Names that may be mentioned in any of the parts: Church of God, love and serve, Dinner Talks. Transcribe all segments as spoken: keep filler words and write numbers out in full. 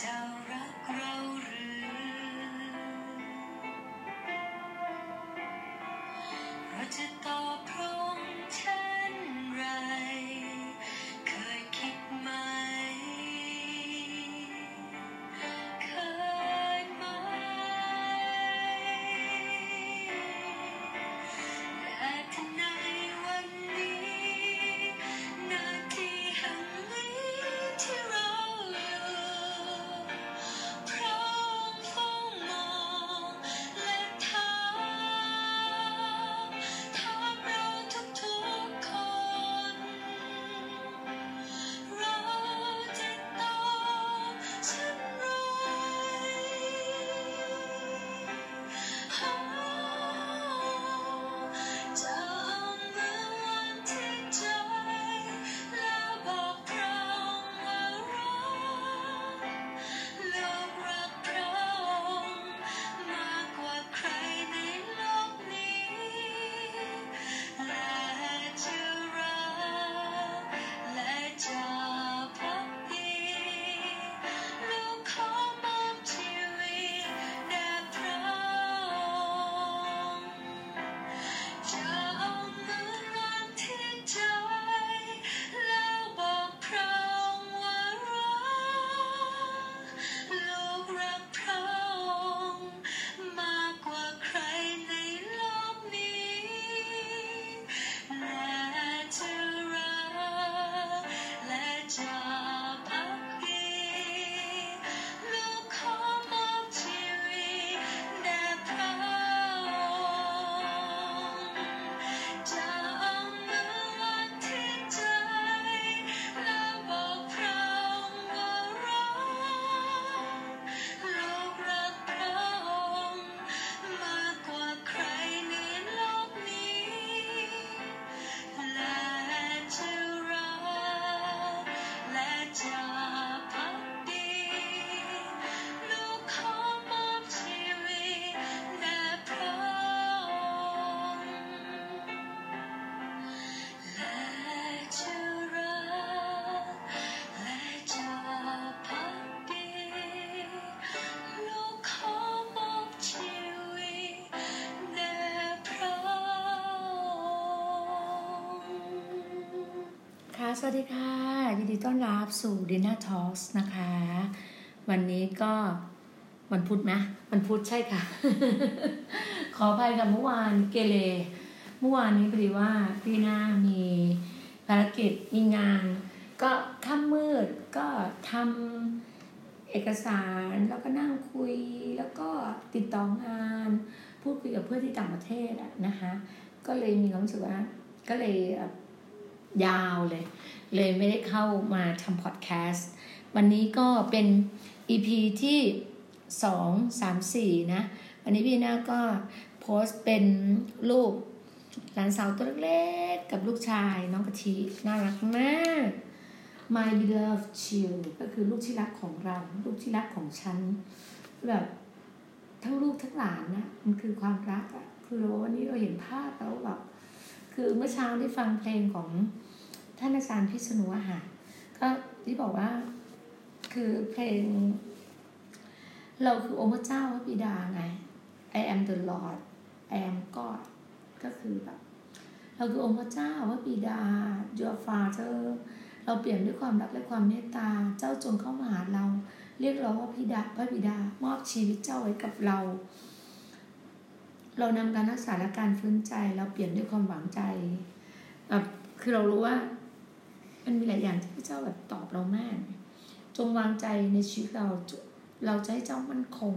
จะรักเราหรือเราจะตอบพร้อมเช่นไรเคยคิดไหมเคยไหมและทำไมวันนี้นาทีแห่งนี้ที่เราอยู่พร้อมเฝ้ามองและถามถามเราทุกๆคนเราจะตอบเช่นไร จะเอาเมื่อวันที่ใจและบอกพร้อมว่ารักโลกรักพร้อมมากกว่าใครในโลกนี้และจะรักและจะพักดีลูกขอมอบชีวิตแด่พระองค์ จะเอาเมื่อวันที่ใจแล้วบอกพร้อมว่ารักโลกรักพระองค์มากกว่าใครในโลกนี้และจะรักและจะภักดีลูกขอมอบชีวิตแด่พระองค์จะเอาเมื่อวันที่ใจและบอกพระองค์ว่ารักโลกรักพระองค์มากกว่าใครในโลกนี้และจะรักและจะภักดีลูกขอมอบชีวิตแด่พระองค์และจะรักและจะภักดีลูกขอมอบชีวิตแด่พระองค์ ค่ะสวัสดีค่ะยินดีต้อนรับสู่ Dinner Talks นะคะ วันนี้ก็วันพุธนะวันพุธใช่ค่ะ ขออภัยค่ะเมื่อวานเกเรเมื่อวานนี้พอดีว่าพี่หน้ามีภารกิจมีงานก็ค่ำมืดก็ทำเอกสารแล้วก็นั่งคุยแล้วก็ติดต่องานพูดคุยกับเพื่อนที่ต่างประเทศอะนะคะก็เลยมีความรู้สึกว่าก็เลยเอ่อยาวเลย เลยไม่ได้เข้ามาทำพอดแคสต์วันนี้ก็เป็น อี พี ที่ สอง สาม สี่ นะ วันนี้พี่หน้าก็โพสต์เป็นรูปหลานสาวตัวเล็กๆกับลูกชายน้องกะทิน่ารักมาก My beloved child ก็คือลูกที่รักของเราลูกที่รักของฉันแบบทั้งลูกทั้งหลานนะมันคือความรักอะคือเราวันนี้เราเห็นภาพแล้วแบบคือเมื่อเช้าได้ฟังเพลงของท่านอาจารย์พิษณุอาหารก็ที่บอกว่าคือเพลงเราคือองค์พระเจ้าพระบิดาไง I am the Lord I am God ก็คือแบบเราคือองค์พระเจ้าพระบิดา Your Father เราเปลี่ยนด้วยความรักและความเมตตาเจ้าจงเข้ามาหาเราเรียกเราว่าบิดาพระบิดามอบชีวิตเจ้าไว้กับเราเรานำการรักษาและการฟื้นใจเราเปลี่ยนด้วยความหวังใจแบบคือเรารู้ว่ามันมีหลายอย่างที่พระเจ้าแบบตอบเรามากจงวางใจในชีวิตเราเราจะให้เจ้ามั่นคง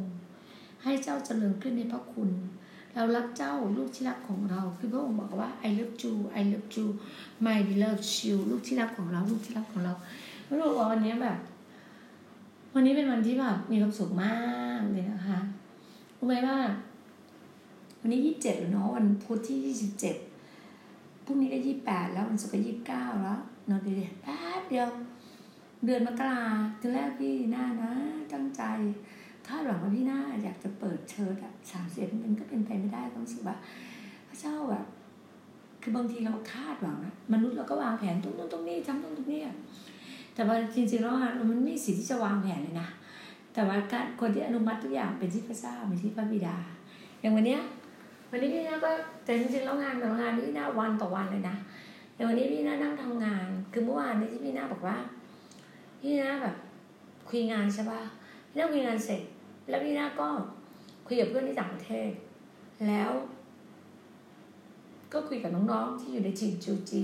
ให้เจ้าเจริญขึ้นในพระคุณเรารักเจ้าลูกที่รักของเราคือพระองค์บอกว่า I love you I love you my beloved child ลูกที่รักของเราลูกที่รักของเราแล้วเราวันนี้แบบวันนี้เป็นวันที่แบบมีความสุขมากเลยนะคะรู้ไหมว่าวันนี้ยี่สิบเจ็ดแล้วเนาะวันพุธที่ยี่สิบเจ็ดพรุ่งนี้ก็ยี่สิบแปดแล้ววันศุกร์ก็ยี่สิบเก้าแล้วนอนเดี๋ยวแป๊บเดียวเดือนมกราคมแรกพี่หน้านะตั้งใจถ้าหลังว่าพี่หน้าอยากจะเปิดเชิดอ่ะสามสิบเอ็ดมันก็เป็นไปไม่ได้ต้องรู้สึกว่าพระเจ้าอ่ะคือบางทีเราคาดหวังนะมนุษย์เราก็วางแผนตรงนู้นตรงนี้ทำตรงนี้แต่ว่าจริงๆแล้วมันไม่มีสิทธิ์ที่จะวางแผนเลยนะ แต่ว่าการคนที่อนุมัติทุกอย่างเป็นที่พระเจ้าเป็นที่พระบิดาอย่างวันเนี้ยวันนี้พี่น่าก็แต่จริงๆแล้วงานแต่ละงานพี่น่าวันต่อวันเลยนะแต่วันนี้พี่น่านั่งทำงานคือเมื่อวานนี้ที่พี่น่าบอกว่าพี่น่าแบบคุยงานใช่ป่ะพี่น่าคุยงานเสร็จแล้วพี่น่าก็คุยกับเพื่อนที่ต่างประเทศแล้วก็คุยกับน้องๆที่อยู่ในจีนจูจี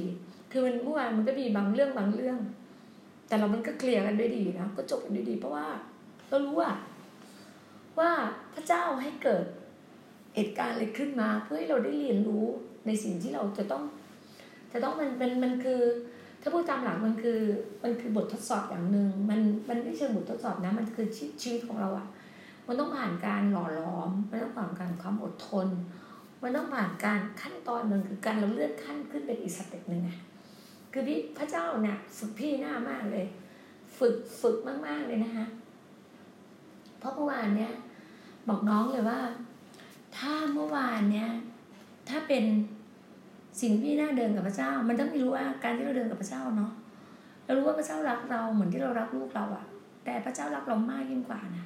คือมันเมื่อวานมันก็มีบางเรื่องบางเรื่องแต่เรามันก็เคลียร์กันด้วยดีนะก็จบกันด้วยดีเพราะว่าเรารู้ว่าว่าพระเจ้าให้เกิดเหตุการณ์อะไรขึ้นมาเพื่อให้เราได้เรียนรู้ในสิ่งที่เราจะต้องจะต้องมันมันมันคือถ้าพูดตามหลักมันคือมันคือบททดสอบอย่างหนึ่งมันมันไม่ใช่บททดสอบนะมันคือชีวิตของเราอ่ะมันต้องผ่านการหล่อหลอมมันต้องผ่านการความอดทนมันต้องผ่านการขั้นตอนหนึ่งคือการเราเลื่อนขั้นขึ้นเป็นอีกสเต็ปหนึ่งนะคือพี่พระเจ้าเนี่ยฝึกพี่หน้ามากเลยฝึกฝึกมากมากเลยนะคะเพราะเมื่อวานเนี้ยบอกน้องเลยว่าถ้าเมื่อวานเนี้ยถ้าเป็นสิ่งที่น่าเดินกับพระเจ้ามันต้องรู้ว่าการที่เราเดินกับพระเจ้าเนาะเรารู้ว่าพระเจ้ารักเราเหมือนที่เรารักลูกเราอะแต่พระเจ้ารักเรามากยิ่งกว่านะ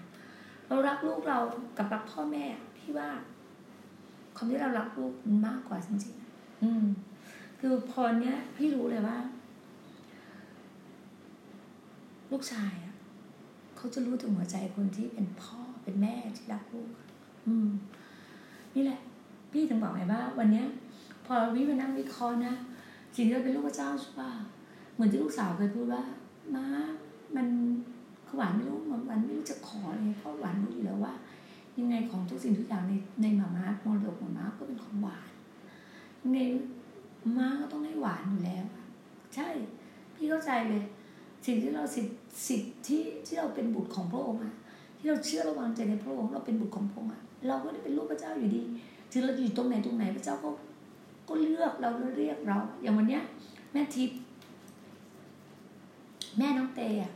เรารักลูกเรากับรักพ่อแม่พี่ว่าความที่เรารักลูกมันมากกว่าจริงๆอืมคือพอเนี้ยพี่รู้เลยว่าลูกชายอะเขาจะรู้ถึงหัวใจคนที่เป็นพ่อเป็นแม่ที่รักลูกอืมนี่แหละพี่ถึงบอกไงว่าวันเนี้ยพอวิมานั่งวิเคราะห์นะสิ่งที่เราเป็นลูกพระเจ้าใช่ป่ะเหมือนที่ลูกสาวเคยพูดว่าม้ามันขวานไม่รู้มันมันไม่รู้จะขออะไรเพราะหวานรู้อยู่แล้วว่ายังไงของทุกสิ่งทุกอย่างในในหมาม้ามรดกหมาม้าก็เป็นของหวานยังไงม้าก็ต้องให้หวานอยู่แล้วใช่พี่เข้าใจเลยสิ่งที่เราสิทธิ์สิทธิ์ที่ที่เราเป็นบุตรของพระองค์อะที่เราเชื่อระวังใจในพระองค์เราเป็นบุตรของพระองค์อะเราก็ได้เป็นลูกพระเจ้าอยู่ดีถึงเราอยู่ตรงไหนตรงไหนพระเจ้าก็ก็เลือกเราเรียกเราอย่างวันเนี้ยแม่ทิพย์แม่น้องเตยอะ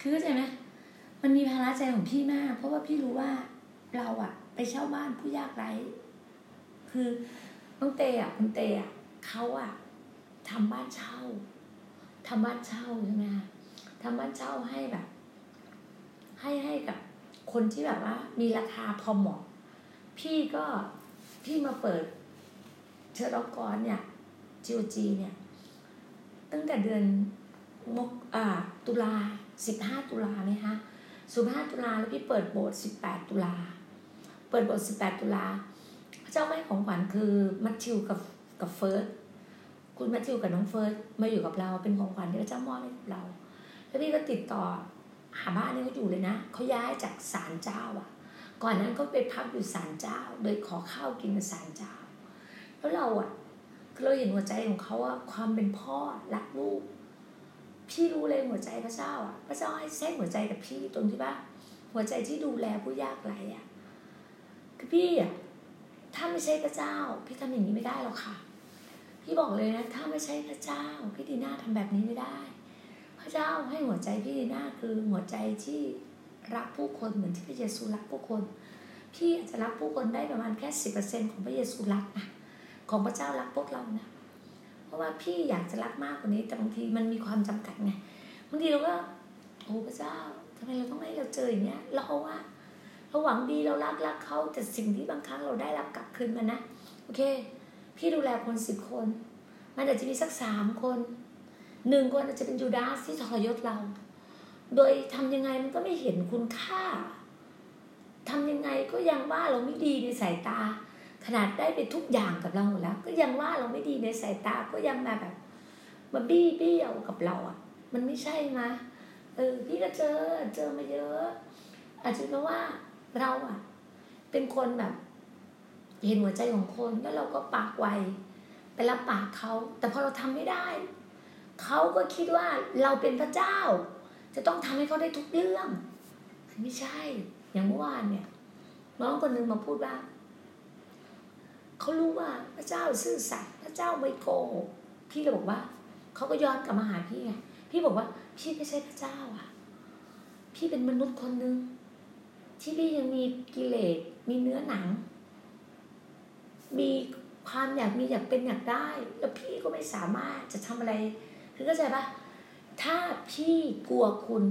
คือเข้าใจไหมมันมีภาระใจของพี่มากเพราะว่าพี่รู้ว่าเราอะไปเช่าบ้านผู้ยากไร้คือน้องเตยอะคุณเตยอะเขาอะทำบ้านเช่าทำบ้านเช่าใช่ไหมคะทำบ้านเช่าให้แบบให้ให้กับคนที่แบบว่ามีราคาพอเหมาะพี่ก็พี่มาเปิดเชิดอกรเนี่ยจีโอจีเนี่ยตั้งแต่เดือนมกอ่าตุลาสิบห้าตุลาไหมคะสิบห้าตุลาแล้วพี่เปิดโบสถ์สิบแปดตุลาเปิดโบสถ์สิบแปดตุลาพระเจ้าให้ของขวัญคือมัทธิวกับกับเฟิร์สคุณแมทธิวกับน้องเฟิร์สมาอยู่กับเราเป็นของขวัญที่พระเจ้ามอบให้เราแล้วพี่ก็ติดต่อหาบ้านนี้เขาอยู่เลยนะเขาย้ายจากศาลเจ้าอ่ะก่อนนั้นเขาไปพักอยู่ศาลเจ้าโดยขอข้าวกินกับศาลเจ้าแล้วเราอ่ะคือเราเห็นหัวใจของเขาอ่ะความเป็นพ่อรักลูกพี่รู้เลยหัวใจพระเจ้าอ่ะพระเจ้าให้แทรกหัวใจกับพี่ตรงที่ว่าหัวใจที่ดูแลผู้ยากไร้อ่ะคือพี่อ่ะถ้าไม่ใช่พระเจ้าพี่ทำอย่างนี้ไม่ได้หรอกค่ะพี่บอกเลยนะถ้าไม่ใช่พระเจ้าพี่ดีน่าทำแบบนี้ไม่ได้พระเจ้าให้หัวใจพี่ดีน่าคือหัวใจที่รักผู้คนเหมือนที่พระเยซูรักผู้คนพี่อาจจะรักผู้คนได้ประมาณแค่ สิบเปอร์เซ็นต์ ของพระเยซูรักนะของพระเจ้ารักพวกเรานะเพราะว่าพี่อยากจะรักมากกว่านี้แต่บางทีมันมีความจำกัดไงบางทีเราก็โอ้พระเจ้าทำไมเราต้องให้เราเจออย่างเงี้ยเราว่าเราหวังดีเรารักรักเขาแต่สิ่งที่บางครั้งเราได้รับกลับคืนมานะโอเคพี่ดูแลคนสิบคนมันอาจจะมีสักสามคนหนึ่งคนอาจจะเป็นยูดาสที่ทรยศเราโดยทำยังไงมันก็ไม่เห็นคุณค่าทำยังไงก็ยังว่าเราไม่ดีในสายตาขนาดได้ไปทุกอย่างกับเราหมดแล้วก็ยังว่าเราไม่ดีในสายตาก็ยังมาแบบมาบี้บี้เอากับเราอ่ะมันไม่ใช่นะเออพี่ก็เจอเจอมาเยอะอาจจะเพราะว่าเราอ่ะเป็นคนแบบเห็นหัวใจของคนแล้วเราก็ปากไวไปรับปากเขาแต่พอเราทำไม่ได้เขาก็คิดว่าเราเป็นพระเจ้าจะต้องทำให้เขาได้ทุกเรื่องไม่ใช่อย่างเมื่อวานเนี่ยน้องคนนึงมาพูดว่าเขารู้ว่าพระเจ้าซื่อสัตย์พระเจ้าไม่โกหกพี่เลยบอกว่าเขาก็ย้อนกลับมาหาพี่ไงพี่บอกว่าพี่ไม่ใช่พระเจ้าอ่ะพี่เป็นมนุษย์คนนึงที่พี่ยังมีกิเลสมีเนื้อหนังมีความอยากมีอยากเป็นอยากได้แล้วพี่ก็ไม่สามารถจะทำอะไรคือเข้าใจปะถ้าพี่กลัวคุณ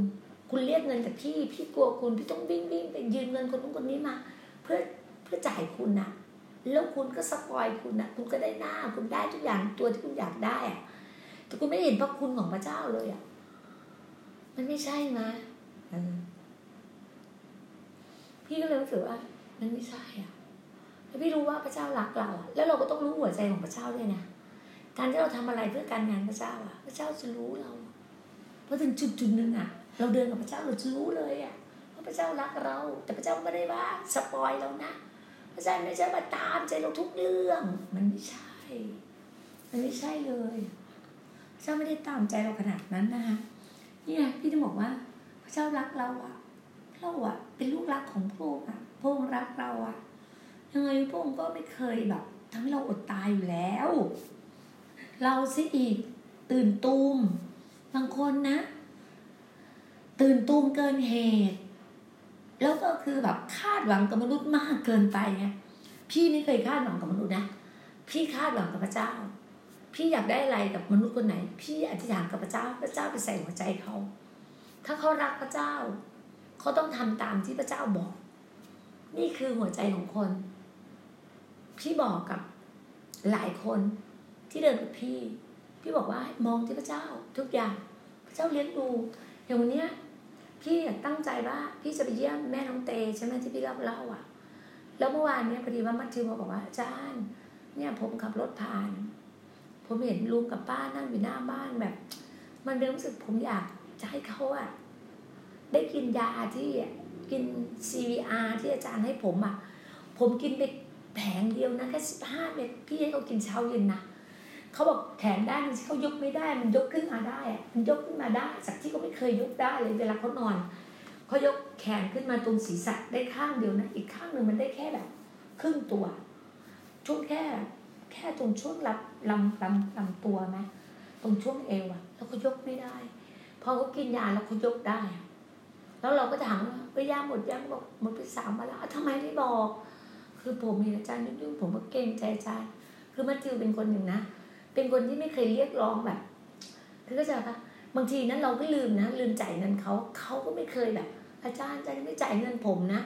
คุณเรียกเงินจากพี่พี่กลัวคุณพี่ต้องวิ่งวิ่งไปยืมเงินคนนู้นคนนี้มาเพื่อเพื่อจ่ายคุณนะแล้วคุณก็สปอยคุณนะคุณก็ได้หน้าคุณได้ทุกอย่างตัวที่คุณอยากได้อะแต่คุณไม่เห็นพระคุณของพระเจ้าเลยอะมันไม่ใช่นะพี่ก็เลยรู้สึกว่ามันไม่ใช่อะแล้วพี่รู้ว่าพระเจ้ารักเราแล้วเราก็ต้องรู้หัวใจของพระเจ้าด้วยนะการที่เราทำอะไรเพื่อการงานพระเจ้าอะพระเจ้าจะรู้เราพอถึงจุดจุดหนึ่งอะเราเดินกับพระเจ้าเราจะรู้เลยอะเพราะพระเจ้ารักเราแต่พระเจ้าไม่ได้ว่าสปอยเรานะพระเจ้าไม่ใช่มาตามใจเราทุกเรื่องมันไม่ใช่มันไม่ใช่เลยพระเจ้าไม่ได้ตามใจเราขนาดนั้นนะคะนี่ไงพี่จะบอกว่าพระเจ้ารักเราอะเราอะเป็นลูกรักของพระองค์อะพระองค์รักเราอะยังไงพระองค์ก็ไม่เคยแบบทำให้เราอดตายอยู่แล้วเราสิอีกตื่นตูมบางคนนะตื่นตูมเกินเหตุแล้วก็คือแบบคาดหวังกับมนุษย์มากเกินไปไงพี่ไม่เคยคาดหวังกับมนุษย์นะพี่คาดหวังกับพระเจ้าพี่อยากได้อะไรกับมนุษย์คนไหนพี่อธิษฐานกับพระเจ้าพระเจ้าไปใส่หัวใจเขาถ้าเขารักพระเจ้าเขาต้องทำตามที่พระเจ้าบอกนี่คือหัวใจของคนพี่บอกกับหลายคนที่เดินกับพี่พี่บอกว่ามองที่พระเจ้าทุกอย่างพระเจ้าเลี้ยงดูอย่างวันนี้พี่ตั้งใจว่าพี่จะไปเยี่ยมแม่น้องเตใช่ไหมที่พี่เล่าเล่าอ่ะแล้วเมื่อวานเนี้ยพอดีว่ามัทธิวมาบอกว่าอาจารย์เนี่ยผมขับรถผ่านผมเห็นลุงกับป้านั่งอยู่หน้าบ้านแบบมันเป็นรู้สึกผมอยากจะให้เขาอ่ะได้กินยาที่กิน ซี วี อาร์ ที่อาจารย์ให้ผมอ่ะผมกินไปแผงเดียวนะแค่สิบห้าเม็ดพี่ให้เขากินเช้าเย็นนะเขาบอกแขนได้มันเขายกไม่ได้มันยกขึ้นมาได้มันยกขึ้นมาได้จากที่เขาไม่เคยยกได้เลยเวลาเขานอนเขายกแขนขึ้นมาตรงศีรษะได้ข้างเดียวนะอีกข้างหนึ่งมันได้แค่แบบครึ่งตัวช่วงแค่แค่ตรงช่วงลำลำลำลำตัวไหมตรงช่วงเอวอะแล้วเขายกไม่ได้พอเขากินยาแล้วเขายกได้แล้วเราก็ถามว่าไปยาหมดยังบอกหมดไปสามมาแล้วทำไมไม่บอกคือผมมีอาจารย์ยุ่งๆผมก็เกรงใจอาจารย์คือมัทธิวเป็นคนหนึ่งนะเป็นคนที่ไม่เคยเรียกร้องแบบคือก็จะค่ะบางทีนั้นเราก็ลืมนะลืมจ่ายเงินเขาเขาก็ไม่เคยแบบอาจารย์อาจารย์ไม่จ่ายเงินผมนะ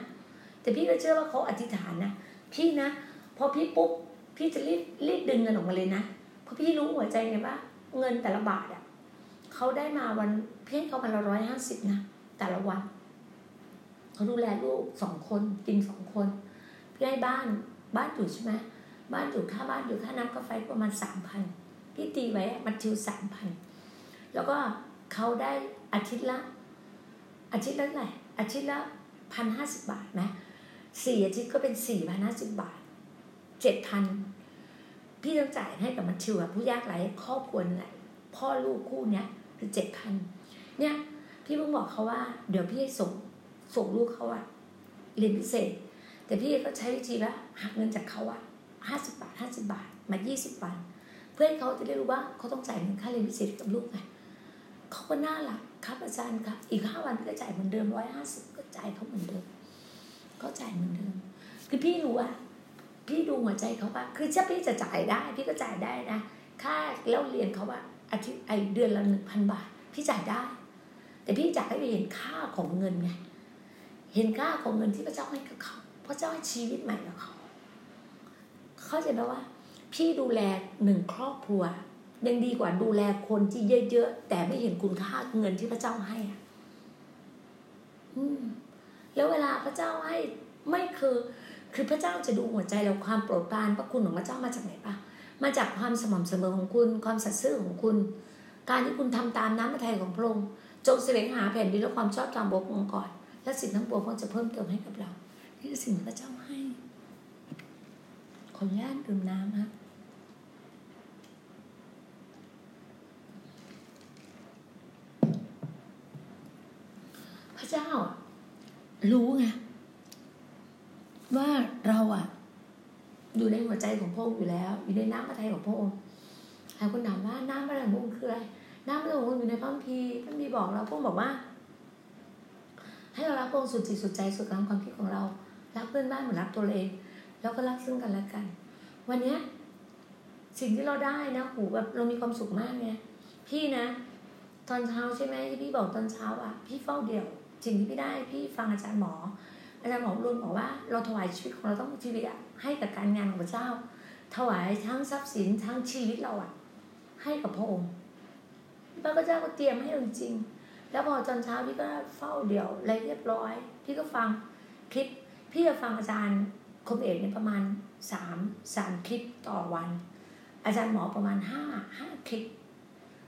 แต่พี่ก็เชื่อว่าเขาอธิษฐานนะพี่นะพอพี่ปุ๊บพี่จะรีบรีบดึงเงินออกมาเลยนะเพราะพี่รู้หัวใจไงว่าเงินแต่ละบาทอ่ะเขาได้มาวันเพี้ยนเขาวันละร้อยห้าสิบนะแต่ละวันเขาดูแลลูกสองคนกินสองคนพี่ให้บ้านบ้านอยู่ใช่ไหมบ้านอยู่ค่าบ้านอยู่ค่าน้ำค่าไฟประมาณ สามพัน พี่ตีไว้มันชิว สามพัน แล้วก็เขาได้อาทิตย์ละอาทิตย์ละเท่าไหร่อาทิตย์ละ หนึ่งพันห้าสิบ บาทนะสี่อาทิตย์ก็เป็น สี่พันห้าสิบ บาท เจ็ดพัน พี่ต้องจ่ายให้กับมันชิวอ่ะผู้ยากไร้ครอบครัวไหนพ่อลูกคู่เนี้ยคือ เจ็ดพัน เนี่ยพี่เพิ่งบอกเขาว่าเดี๋ยวพี่ให้ส่งส่งลูกเขาอ่ะเรียนพิเศษแต่พี่ก็ใช้วิธีว่าหักเงินจากเขาอ่ะห้าสิบบาทห้าสิบบาทมายี่สิบบาทเพื่อเขาจะได้รู้ว่าเขาต้องจ่ายเงินค่าเรียนพิเศษกับลูกไงเขาก็น่ารักครับอาจารย์ครับอีกห้าวันก็จ่ายเหมือนเดิมร้อยห้าสิบก็จ่ายเขาเหมือนเดิมก็จ่ายเหมือนเดิมคือพี่รู้อ่ะพี่ดูหัวใจเขาป่ะคือถ้าพี่จะจ่ายได้พี่ก็จ่ายได้นะค่าเล่าเรียนเขาว่าอาทิตย์ไอเดือนละหนึ่งพันบาทพี่จ่ายได้แต่พี่อยากให้ไปเห็นค่าของเงินไงเห็นค่าของเงินที่พระเจ้าให้กับเขาพระเจ้าให้ชีวิตใหม่กับเขาเข้าใจไหมว่าพี่ดูแลหนึ่งครอบครัวยังดีกว่าดูแลคนที่เยอะๆแต่ไม่เห็นคุณค่าเงินที่พระเจ้าให้อ่ะอืมแล้วเวลาพระเจ้าให้ไม่คือคือพระเจ้าจะดูหัวใจเราความโปรดปรานพระคุณของพระเจ้ามาจากไหนป่ะมาจากความสม่ำเสมอของคุณความสัตย์ซื่อของคุณการที่คุณทำตามน้ำพระทัยของพระองค์จงแสวงหาแผ่นดินและความชอบธรรมขององค์กรและสิ่งทั้งปวงพระองค์จะเพิ่มเติมให้กับเรานี่คือสิ่งที่พระเจ้าให้ขออนุญาตดื่มน้ำครับพระเจ้ารู้ไงว่าเราอะอยู่ในหัวใจของพระองค์อยู่แล้วอยู่ในน้ำพระทัยของพระองค์หลายคนถามว่าน้ำพระทัยของพระองค์คืออะไรน้ำพระทัยของพระองค์อยู่ในพระคัมภีร์พระคัมภีร์บอกเราพระองค์บอกว่าให้เรารักพระองค์สุดจิตสุดใจสุดกำลังความคิดของเรารักเพื่อนบ้านเหมือนรักตัวเองแล้วก็รักซึ่งกันและกันวันนี้สิ่งที่เราได้นะหูแบบเรามีความสุขมากไงพี่นะ ตอนเช้าใช่ไหมที่พี่บอกตอนเช้าอ่ะพี่เฝ้าเดี่ยวสิ่งที่พี่ได้พี่ฟังอาจารย์หมออาจารย์หมอรวมบอกว่าเราถวายชีวิตของเราต้องชีวิตอ่ะให้กับการงานของพระเจ้าถวายทั้งทรัพย์สินทั้งชีวิตเราอ่ะให้กับพระองค์พระเจ้าก็เตรียมให้เราจริงแล้วพอตอนเช้าพี่ก็เฝ้าเดี่ยวอะไรเรียบร้อยพี่ก็ฟังคลิปพี่จะฟังอาจารย์คมเอกเนี่ยประมาณสามสามคลิปต่อวันอาจารย์หมอประมาณห้าห้าคลิป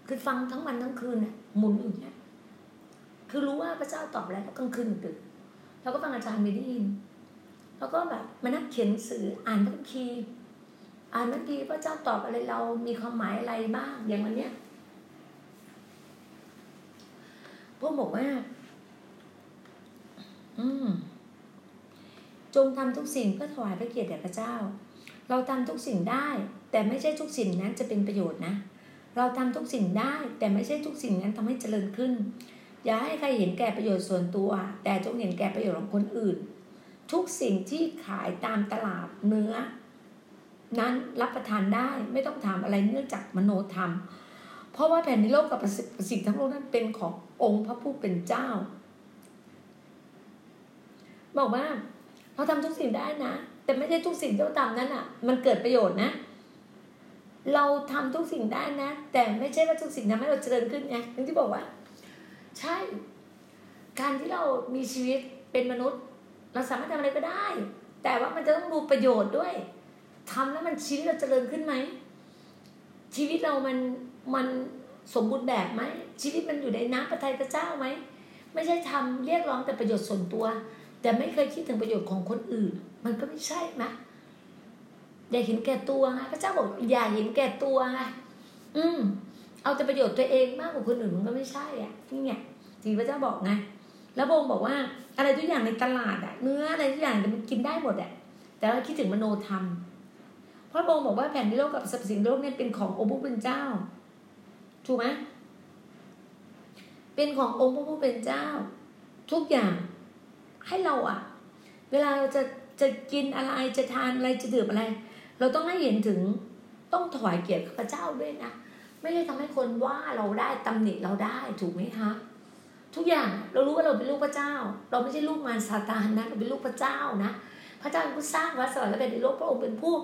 คือฟังทั้งวันทั้งคืนเนี่ยหมุนอยู่เนี่ยคือรู้ว่าพระเจ้าตอบแล้วกลางคืนดึกแล้วก็ฟังอาจารย์ไม่ได้ยินแล้วก็แบบมานั่งเขียนหนังสืออ่านพระคัมภีร์อ่านพระคัมภีร์พระเจ้าตอบอะไรเรามีความหมายอะไรบ้างอย่างวันเนี้ยพวกบอกว่าอืมจงทำทุกสิ่งเพื่อถวายพระเกียรติแด่พระเจ้าเราทำทุกสิ่งได้แต่ไม่ใช่ทุกสิ่งนั้นจะเป็นประโยชน์นะเราทำทุกสิ่งได้แต่ไม่ใช่ทุกสิ่งนั้นทำให้เจริญขึ้นอย่าให้ใครเห็นแก่ประโยชน์ส่วนตัวแต่จงเห็นแก่ประโยชน์ของคนอื่นทุกสิ่งที่ขายตามตลาดเนื้อนั้นรับประทานได้ไม่ต้องถามอะไรเนื่องจากมโนธรรมเพราะว่าแผ่นดินโลกกับสิ่งทั้งโลกนั้นเป็นขององค์พระผู้เป็นเจ้าบอกว่าเราทำทุกสิ่งได้นะแต่ไม่ใช่ทุกสิ่งที่เราทำนั้นอ่ะมันเกิดประโยชน์นะเราทำทุกสิ่งได้นะแต่ไม่ใช่ว่าทุกสิ่งทำให้เราเจริญขึ้นไงอย่างที่บอกว่าใช่การที่เรามีชีวิตเป็นมนุษย์เราสามารถทำอะไรก็ได้แต่ว่ามันจะต้องดูประโยชน์ด้วยทำแล้วมันชีวิตเราเจริญขึ้นไหมชีวิตเรามันมันสมบูรณ์แบบไหมชีวิตมันอยู่ในน้ำพระทัยพระเจ้าไหมไม่ใช่ทำเรียกร้องแต่ประโยชน์ส่วนตัวแต่ไม่เคยคิดถึงประโยชน์ของคนอื่นมันก็ไม่ใช่ไหมอย่าเห็นแก่ตัวไงพระเจ้าบอกอย่าเห็นแก่ตัวไงอืมเอาแต่ประโยชน์ตัวเองมากกว่าคนอื่นมันก็ไม่ใช่อ่ะนี่ไงที่พระเจ้าบอกไงแล้วพระองค์บอกว่าอะไรทุกอย่างในตลาดอ่ะเนื้ออะไรทุกอย่างมันกินได้หมดอ่ะแต่เราคิดถึงมโนธรรมเพราะพระองค์บอกว่าแผ่นดินโลกกับสรรพสิ่งโลกเนี่ยเป็นขององค์พระผู้เป็นเจ้าถูกไหมเป็นขององค์พระผู้เป็นเจ้าทุกอย่างให้เราอ่ะเวลาเราจะจะกินอะไรจะทานอะไรจะดื่มอะไรเราต้องให้เห็นถึงต้องถวายเกียรติพระเจ้าด้วยนะไม่ได้ทำให้คนว่าเราได้ตำหนิเราได้ถูกไหมคะทุกอย่างเรารู้ว่าเราเป็นลูกพระเจ้าเราไม่ใช่ลูกมารซาตานนะเราเป็นลูกพระเจ้านะพระเจ้าเป็นผู้สร้างวัฏสงสารและเป็นในโลกพระองค์เป็นผู้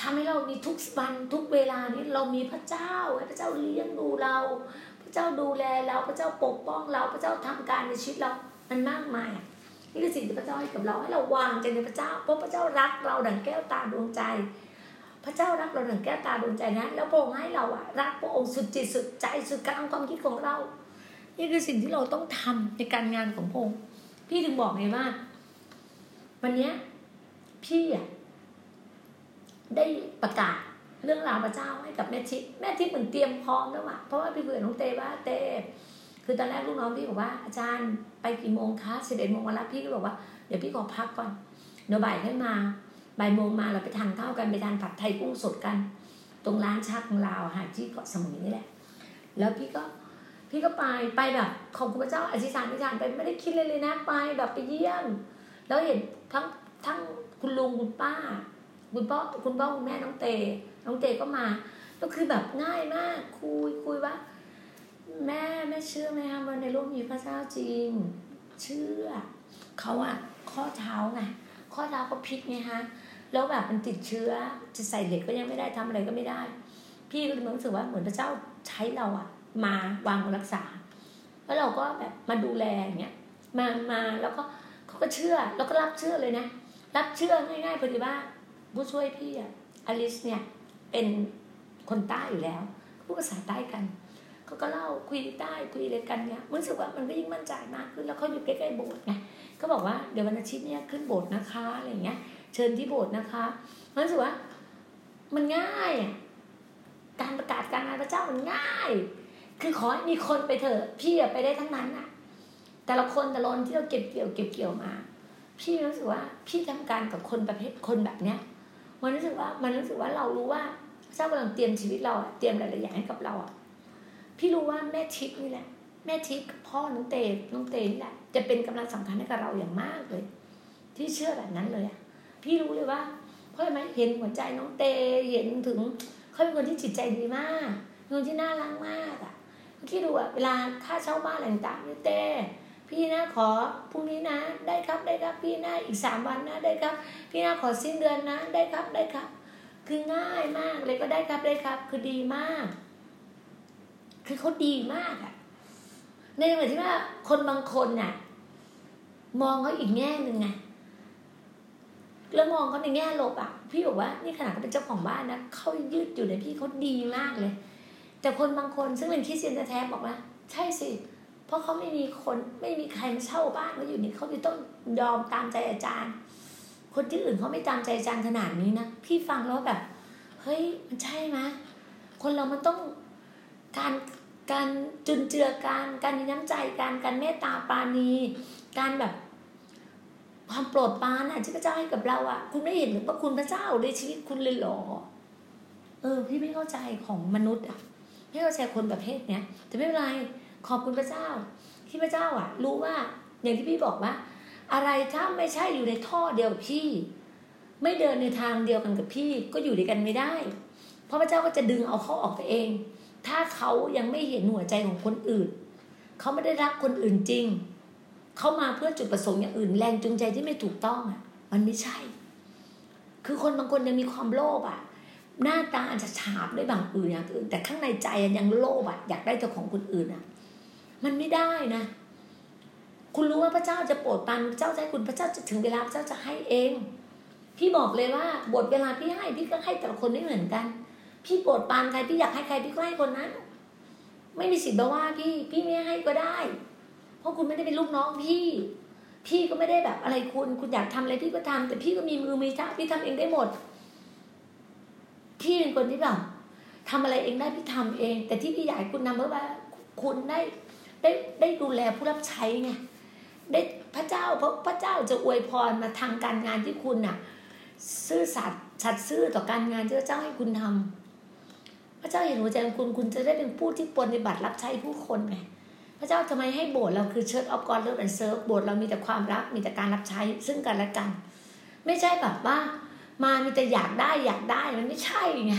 ทำให้เรามีทุกวันทุกเวลานี้เรามีพระเจ้าให้พระเจ้าเลี้ยงดูเราพระเจ้าดูแลเราพระเจ้าปกป้องเราพระเจ้าทำการในชีวิตเรามันมากมายนี่คือสิ่งที่พระเจ้าให้กับเราให้เราวางใจในพระเจ้าเพราะพระเจ้ารักเราดั่งแก้วตาดวงใจพระเจ้ารักเราดั่งแก้วตาดวงใจนะแล้วพระองค์ให้เราอะรักพระองค์สุดจิตสุดใจสุดกลางความคิดของเรานี่คือสิ่งที่เราต้องทำในการงานของพระองค์พี่ถึงบอกไงว่าวันนี้พี่อะได้ประกาศเรื่องราวพระเจ้าให้กับแม่ทิพย์แม่ทิพย์เหมือนเตรียมพร้อมแล้วอะเพราะว่าพี่เพื่อนน้องเต้ว่าเต้คือตอนแรกลูกน้องพี่บอกว่าอาจารย์ไปกี่โมงคะสิบเอ็ดโมงวันละพี่ก็บอกว่าเดี๋ยวพี่ขอพักก่อนเดี๋ยวบ่ายให้มาบ่ายโมงมาเราไปทานข้าวกันไปทานผัดไทยกุ้งสดกันตรงร้านชาของลาวหาดที่เกาะสมุยนี่แหละแล้วพี่ก็พี่ก็ไปไปแบบขอบคุณพระเจ้าอธิษฐานอธิษฐานไปไม่ได้คิดเลยเลยนะไปแบบไปเยี่ยมแล้วเห็นทั้งทั้งคุณลุงคุณป้าคุณพ่อคุณพ่อคุณแม่น้องเตน้องเตก็มาก็คือแบบง่ายมากคุยคุยว่าแม่แม่เชื่อไหมคะว่าในโลกมีพระเจ้าจริงเชื่อเขาอะข้อเท้าไงข้อเท้าก็พิษไงฮะแล้วแบบมันติดเชื้อจะใส่เหล็กก็ยังไม่ได้ทำอะไรก็ไม่ได้พี่ก็รู้สึกว่าเหมือนพระเจ้าใช้เราอะมาวางรักษาแล้วเราก็แบบมาดูแลอย่างเงี้ยมามาแล้วก็เขาก็เชื่อแล้วก็รับเชื่อเลยนะรับเชื่อง่ายๆพอดีว่าผู้ช่วยพี่อะอลิสเนี่ยเป็นคนใต้อยู่แล้วพูดภาษาใต้กันก็เล่าคุยได้คุยอะไรกันเนี่ยรู้สึกว่ามันก็ยิ่งมั่นใจมากขึ้นแล้วเขาอยู่ใกล้ๆโบสถ์ไงก็บอกว่าเดี๋ยววันอาทิตย์เนี่ยขึ้นโบสถ์นะคะอะไรเงี้ยเชิญที่โบสถ์นะคะรู้สึกว่ามันง่ายอ่ะการประกาศการงานพระเจ้ามันง่ายคือขอให้มีคนไปเถอะพี่ไปได้ทั้งนั้นอ่ะแต่ละคนแต่ละคนที่เราเก็บเกี่ยวเก็บเกี่ยวมาพี่รู้สึกว่าพี่ทำการกับคนประเภทคนแบบเนี้ยมันรู้สึกว่ามันรู้สึกว่าเรารู้ว่าพระเจ้ากำลังเตรียมชีวิตเราเตรียมหลายๆอย่างให้กับเราอ่ะพี่รู้ว่าแม่ทิพย์นี่แหละแม่ทิพย์พ่อน้องเต๋น้องเต๋นี่แหละจะเป็นกำลังสำคัญให้กับเราอย่างมากเลยที่เชื่อแบบนั้นเลยอ่ะพี่รู้เลยว่าเพราะอะไรไหมเห็นหัวใจน้องเต๋เห็นถึงเขาเป็นคนที่จิตใจดีมากเป็นคนที่น่ารักมากอ่ะ คิดดูอ่ะเวลาค่าเช่าบ้านอะไรต่างๆเต้พี่นะขอพรุ่งนี้นะได้ครับได้ครับพี่นะอีกสามวันนะได้ครับพี่นะขอสิ้นเดือนนะได้ครับได้ครับคือง่ายมากเลยก็ได้ครับได้ครับคือดีมากคือเขาดีมากอ่ะในขณะที่ว่าคนบางคนน่ะมองเขาอีกแง่นึงไงแล้วมองเขาในแง่ลบอ่ะพี่บอกว่านี่ขนาดเขาเป็นเจ้าของบ้านนะเขายืดอยู่ในพี่เขาดีมากเลยแต่คนบางคนซึ่งเป็นคริสเตียนแท้ๆบอกว่าใช่สิเพราะเขาไม่มีคนไม่มีใครมาเช่าบ้านเขาอยู่นี่เขาจะต้องยอมตามใจอาจารย์คนที่อื่นเขาไม่ตามใจอาจารย์ขนาดนี้นะพี่ฟังแล้วแบบเฮ้ยมันใช่ไหมคนเรามันต้องการการจุนเจือการการมีน้ำใจการการเมตตาปราณีการแบบความโปรดปรานอ่ะที่พระเจ้าให้กับเราอ่ะคุณไม่เห็นหรือว่าคุณพระเจ้าในชีวิตคุณเลยหรอเออพี่ไม่เข้าใจของมนุษย์อ่ะไม่เข้าใจคนประเภทเนี้ยแต่ไม่เป็นไรขอบคุณพระเจ้าที่พระเจ้าอ่ะรู้ว่าอย่างที่พี่บอกว่าอะไรถ้าไม่ใช่อยู่ในท่อเดียวกับพี่ไม่เดินในทางเดียวกันกับพี่ก็อยู่ด้วยกันไม่ได้เพราะพระเจ้าก็จะดึงเอาเขาออกไปเองถ้าเขายังไม่เห็นหัวใจของคนอื่นเขาไม่ได้รักคนอื่นจริงเขามาเพื่อจุดประสงค์อย่างอื่นแรงจูงใจที่ไม่ถูกต้องอ่ะมันไม่ใช่คือคนบางคนยังมีความโลภอ่ะหน้าตาอาจจะฉาบด้วยบางอื่นอย่างอื่นแต่ข้างในใจยังโลภอ่ะอยากได้แต่ของคนอื่นอ่ะมันไม่ได้นะคุณรู้ว่าพระเจ้าจะโปรดปรานพระเจ้าจะให้คุณพระเจ้าจะถึงเวลาพระเจ้าจะให้เองพี่บอกเลยว่าบทเวลาพี่ให้พี่ก็ให้แต่ละคนไม่เหมือนกันพี่โปรดปรานใครพี่อยากให้ใครพี่ก็ให้คนนั้นไม่มีสิทธิ์มาว่าพี่พี่ไม่ให้ก็ได้เพราะคุณไม่ได้เป็นลูกน้องพี่พี่ก็ไม่ได้แบบอะไรคุณคุณอยากทำอะไรพี่ก็ทำแต่พี่ก็มีมือมีเท้าพี่ทำเองได้หมดพี่เป็นคนที่แบบทำอะไรเองได้พี่ทำเองแต่ที่พี่อยากให้คุณทำเพราะว่าคุณได้ได้ได้ดูแลผู้รับใช้ไงได้พระเจ้าเพราะพระเจ้าจะอวยพรมาทางการงานที่คุณน่ะซื่อสัตย์สัตย์ซื่อต่อการงานที่พระเจ้าให้คุณทำพระเจ้าเห็นหัวใจของคุณคุณจะได้เป็นผู้ที่ปฏิบัติรับใช้ผู้คนไงพระเจ้าทำไมให้โบสถ์เราคือ Church of God love and serve โบสถ์เรามีแต่ความรักมีแต่การรับใช้ซึ่งกันและกันไม่ใช่แบบว่ามามีแต่อยากได้อยากได้มันไม่ใช่ไง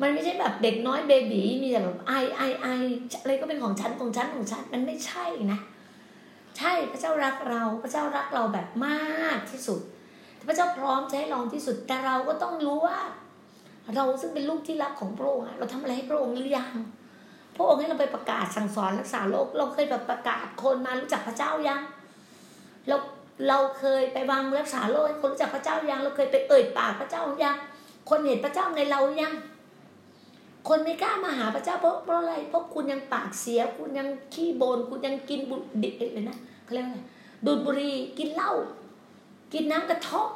มันไม่ใช่แบบเด็กน้อยเบบี๋มีแต่แบบไอไอไออะไรก็เป็นของฉันของฉันของฉันมันไม่ใช่นะใช่พระเจ้ารักเราพระเจ้ารักเราแบบมากที่สุดพระเจ้าพร้อมจะให้ลองที่สุดแต่เราก็ต้องรู้ว่าเราซึ่งเป็นลูกที่รักของพระองค์เราทำอะไรให้พระองค์หรือยังพระองค์ให้เราไปประกาศสั่งสอนรักษาโลกเราเคยแบบประกาศคนมารู้จักพระเจ้ายังเราเราเคยไปวางมือรักษาโลกให้คนรู้จักพระเจ้ายังเราเคยไปเอ่ยปากพระเจ้ายังคนเห็นพระเจ้าในเรายังคนไม่กล้ามาหาพระเจ้าเพราะเพราะอะไรเพราะคุณยังปากเสียคุณยังขี้โบนคุณยังกินบุดิเลยนะเขาเรียกว่าอะไรดูดบุหรี่กินเหล้ากินน้ำกระท่อม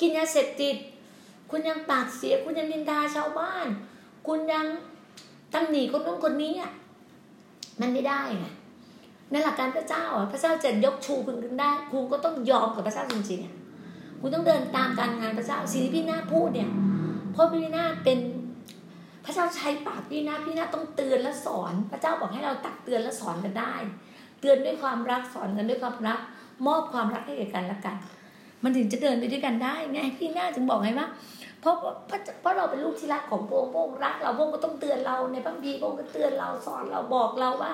กินยาเสพติดคุณยังปากเสียคุณยังนินทาชาวบ้านคุณยังตำหนิคนนู้นคนนี้อ่ะมันไม่ได้ไงในหลักการพระเจ้าอ่ะพระเจ้าจะยกชูคุณขึ้นได้คุณก็ต้องยอมกับพระเจ้าจริงๆอ่ะคุณต้องเดินตามการงานพระเจ้าสิ่งที่พี่นาพูดเนี่ยเพราะพี่นาเป็นพระเจ้าใช้ปากพี่นาพี่นาต้องเตือนและสอนพระเจ้าบอกให้เราตักเตือนและสอนกันได้เตือนด้วยความรักสอนกันด้วยความรักมอบความรักให้แก่กันและกันมันถึงจะเดินไปด้วยกันได้ไงพี่นาถึงบอกไงว่าเพราะเพราะเราเป็นลูกที่รักของพระองค์พระองค์รักเราพระองค์ก็ต้องเตือนเราในพระคัมภีร์พระองค์ก็เตือนเราสอนเราบอกเราว่า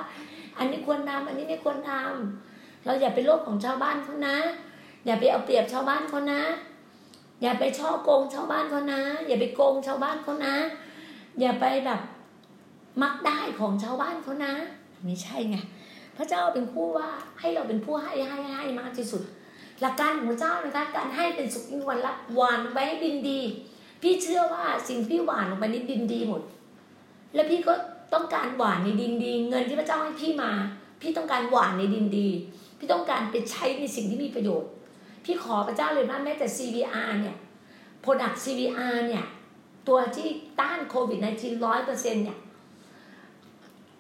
อันนี้ควรทำอันนี้ไม่ควรทำเราอย่าไปโลภของชาวบ้านเขานะอย่าไปเอาเปรียบชาวบ้านเขานะอย่าไปช่อโกงชาวบ้านเขานะอย่าไปโกงชาวบ้านเขานะอย่าไปแบบมักได้ของชาวบ้านเขานะไม่ใช่ไงพระเจ้าเป็นผู้ว่าให้เราเป็นผู้ให้ให้ให้มากที่สุดหลักการของพระเจ้านะคะการให้เป็นสุขยิ่งวันละหวานไว้ดินดีพี่เชื่อว่าสิ่งที่หวานลงไปนี่ดินดีหมดแล้วพี่ก็ต้องการหวานในดินดีเงินที่พระเจ้าให้พี่มาพี่ต้องการหวานในดินดีพี่ต้องการไปใช้ในสิ่งที่มีประโยชน์พี่ขอพระเจ้าเลยว่าแม้แต่ ซี วี อาร์ เนี่ย Product ซี วี อาร์ เนี่ยตัวที่ต้านโควิดสิบเก้า ร้อยเปอร์เซ็นต์เนี่ย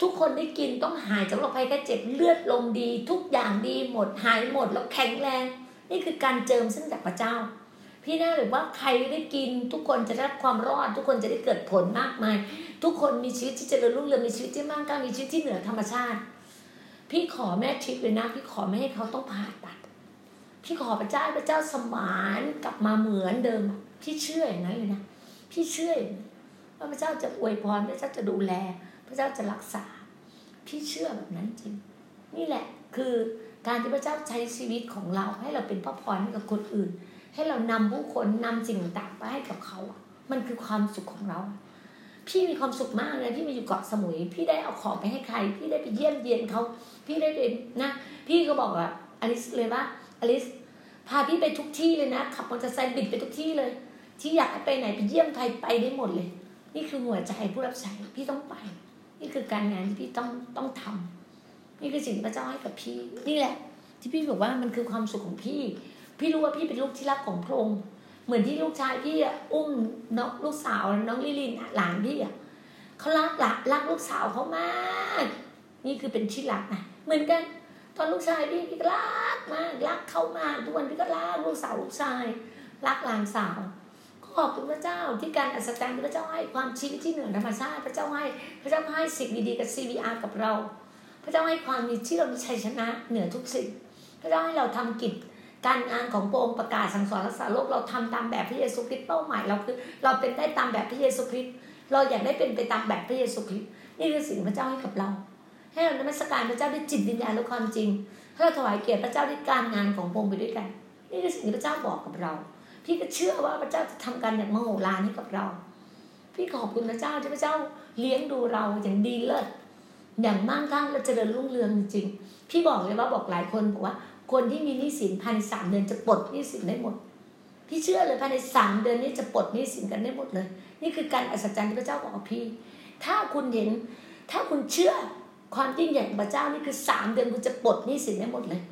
ทุกคนได้กินต้องหายจากโรคภัยแค่เจ็บเลือดลงดีทุกอย่างดีหมดหายหมดแล้วแข็งแรงนี่คือการเจิมซึ่งจากพระเจ้าพี่น่าบอกว่าใครได้กินทุกคนจะได้ความรอดทุกคนจะได้เกิดผลมากมายทุกคนมีชีวิตที่เจริญรุ่งเรืองมีชีวิตที่มั่งคั่งมีชีวิตที่เหนือธรรมชาติพี่ขอแม่ทิพย์เลยนะพี่ขอไม่ให้เขาต้องผ่าตัดพี่ขอพระเจ้าพระเจ้าสมานกลับมาเหมือนเดิมพี่เชื่ออย่างนั้นเลยนะพี่เชื่อว่าพระเจ้าจะอวยพรพระเจ้าจะดูแลพระเจ้าจะรักษา พี่เชื่อแบบนั้นจริงนี่แหละคือการที่พระเจ้าใช้ชีวิตของเราให้เราเป็นพระพรให้กับคนอื่นให้เรานำผู้คนนำสิ่งต่างๆไปให้กับเขามันคือความสุขของเราพี่มีความสุขมากเลยพี่มาอยู่เกาะสมุยพี่ได้เอาของไปให้ใครพี่ได้ไปเยี่ยมเยียนเขาพี่ได้เป็นนะพี่ก็บอกว่าอลิซเลยว่าอลิซพาพี่ไปทุกที่เลยนะขับมอเตอร์ไซค์บิดไปทุกที่เลยที่อยากไปไหนไปเยี่ยมใครไปได้หมดเลยนี่คือหัวใจผู้รับใช้พี่ต้องไปนี่คือการงานที่พี่ต้องต้องทำนี่คือสิ่งพระเจ้าให้กับพี่นี่แหละที่พี่บอกว่ามันคือความสุขของพี่พี่รู้ว่าพี่เป็นลูกที่รักของพระองค์เหมือนที่ลูกชายพี่อุ้มน้องลูกสาวน้องลิลินหลานพี่อ่ะเขารักรักลูกสาวเขามากนี่คือเป็นที่รักนะเหมือนกันตอนลูกชายพี่พี่ก็รักมากรักเขามากทุกวันพี่ก็รักลูกสาวลูกชายรักหลานสาวขอบคุณพระเจ้าที่การอัศจรรย์ที่พระเจ้าให้ความชีวิตที่เหนือธรรมชาติพระเจ้าให้พระเจ้าให้สิ่งดีๆกับ ซี วี อาร์ กับเราพระเจ้าให้ความมีที่เรามีชัยชนะเหนือทุกสิ่งพระเจ้าให้เราทำกิจการงานของพระองค์ประกาศสั่งสอนรักษาโลกเราทำตามแบบพระเยซูคริสต์เป้าหมายเราคือเราเป็นได้ตามแบบพระเยซูคริสต์เราอยากได้เป็นไปตามแบบพระเยซูคริสต์นี่คือสิ่งพระเจ้าให้กับเราให้เรานมัสการพระเจ้าด้วยจิตวิญญาณและความจริงให้เราถวายเกียรติพระเจ้าด้วยการงานของพระองค์ไปด้วยกันนี่คือสิ่งที่พระเจ้าบอกกับเราพี่ก็เชื่อว่าพระเจ้าจะทำการอย่างมโหฬารให้กับเราพี่ขอบคุณพระเจ้าที่พระเจ้าเลี้ยงดูเราอย่างดีเลิศอย่างมั่งคั่งและเจริญรุ่งเรืองจริงๆพี่บอกเลยว่าบอกหลายคนบอกว่าคนที่มีหนี้สินภายในสามเดือนจะปลดหนี้สินได้หมดพี่เชื่อเลยภายในสามเดือนนี้จะปลดหนี้สินกันได้หมดเลยนี่คือการอัศจรรย์ที่พระเจ้าบอกกับพี่ถ้าคุณเห็นถ้าคุณเชื่อความยิ่งใหญ่ของพระเจ้านี่คือสามเดือนคุณจะปลดหนี้สินได้หมดเลย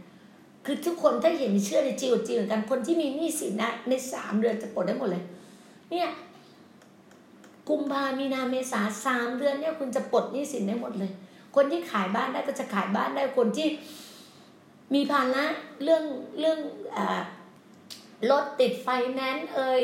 คือทุกคนถ้าเห็นเชื่อในจิตจริงเหมือนกันคนที่มีหนี้สินนะในสามเดือนจะปลดได้หมดเลยเนี่ยกุมภามีนาเมษาสามเดือนเนี่ยคุณจะปลดหนี้สินได้หมดเลยคนที่ขายบ้านได้ก็จะขายบ้านได้คนที่มีภาระเรื่องเรื่องอ่ารถติดไฟแนนซ์เอ่ย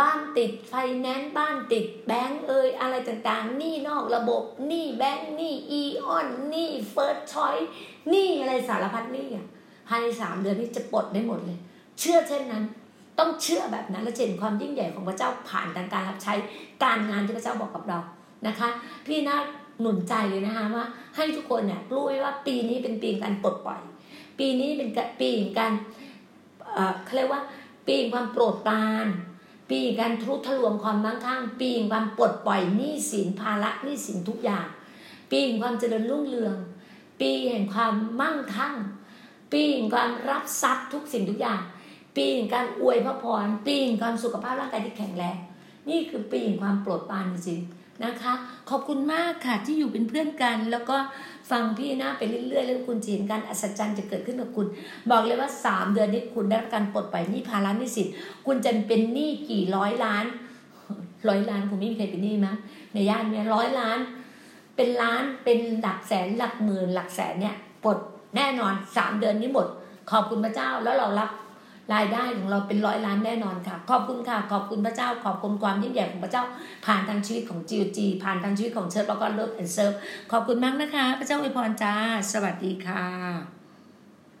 บ้านติดไฟแนนซ์บ้านติดแบงก์เอ่ยอะไรต่างๆหนี้นอกระบบหนี้แบงก์หนี้อีออนหนี้เฟิร์สชอยส์หนี้อะไรสารพัดหนี้อ่ะภายในสามเดือนนี้จะปลดได้หมดเลยเชื่อเช่นนั้นต้องเชื่อแบบนั้นและเห็นความยิ่งใหญ่ของพระเจ้าผ่านการรับใช้การงานที่พระเจ้าบอกกับเรานะคะพี่น่าหนุนใจเลยนะคะว่าให้ทุกคนเนี่ยรู้ไว้ว่าปีนี้เป็นปีการปลดปล่อยปีนี้เป็นปีการเอ่อเขาเรียกว่าปีความโปรดปรานปีการทะลุทะลวงความมั่งคั่งปีความปลดปล่อยหนี้สินภาระหนี้สินทุกอย่างปีความเจริญรุ่งเรืองปีแห่งความมั่งคั่งปีแห่งการรับทรัพย์ทุกสิ่งทุกอย่างปีแห่งการอวยพระพรปีแห่งความสุขภาพร่างกายที่แข็งแรงนี่คือปีแห่งความโปรดปรานจริงๆนะคะขอบคุณมากค่ะที่อยู่เป็นเพื่อนกันแล้วก็ฟังพี่นะไปเรื่อยๆแล้วคุณจะเห็นการอัศจรรย์จะเกิดขึ้นกับคุณบอกเลยว่าสามเดือนนี้คุณได้รับการปลดปล่อยหนี้ภาระหนี้สินคุณจะเป็นหนี้กี่ร้อยล้านร้อยล้านคงไม่มีใครเป็นหนี้มั้งในย่านเนี่ยร้อยล้านเป็นล้านเป็นหลักแสนหลักหมื่นหลักแสนเนี่ยปลดแน่นอนสามเดือนนี้หมดขอบคุณพระเจ้าแล้วเรารับรายได้ของเราเป็นร้อยล้านแน่นอนค่ะขอบคุณค่ะขอบคุณพระเจ้าขอบคุณความยิ่งใหญ่ของพระเจ้าผ่านทางชีวิตของ จี โอ จี ผ่านทางชีวิตของ Church of God love and serve ขอบคุณมากนะคะพระเจ้าอวยพรจ้าสวัสดีค่ะ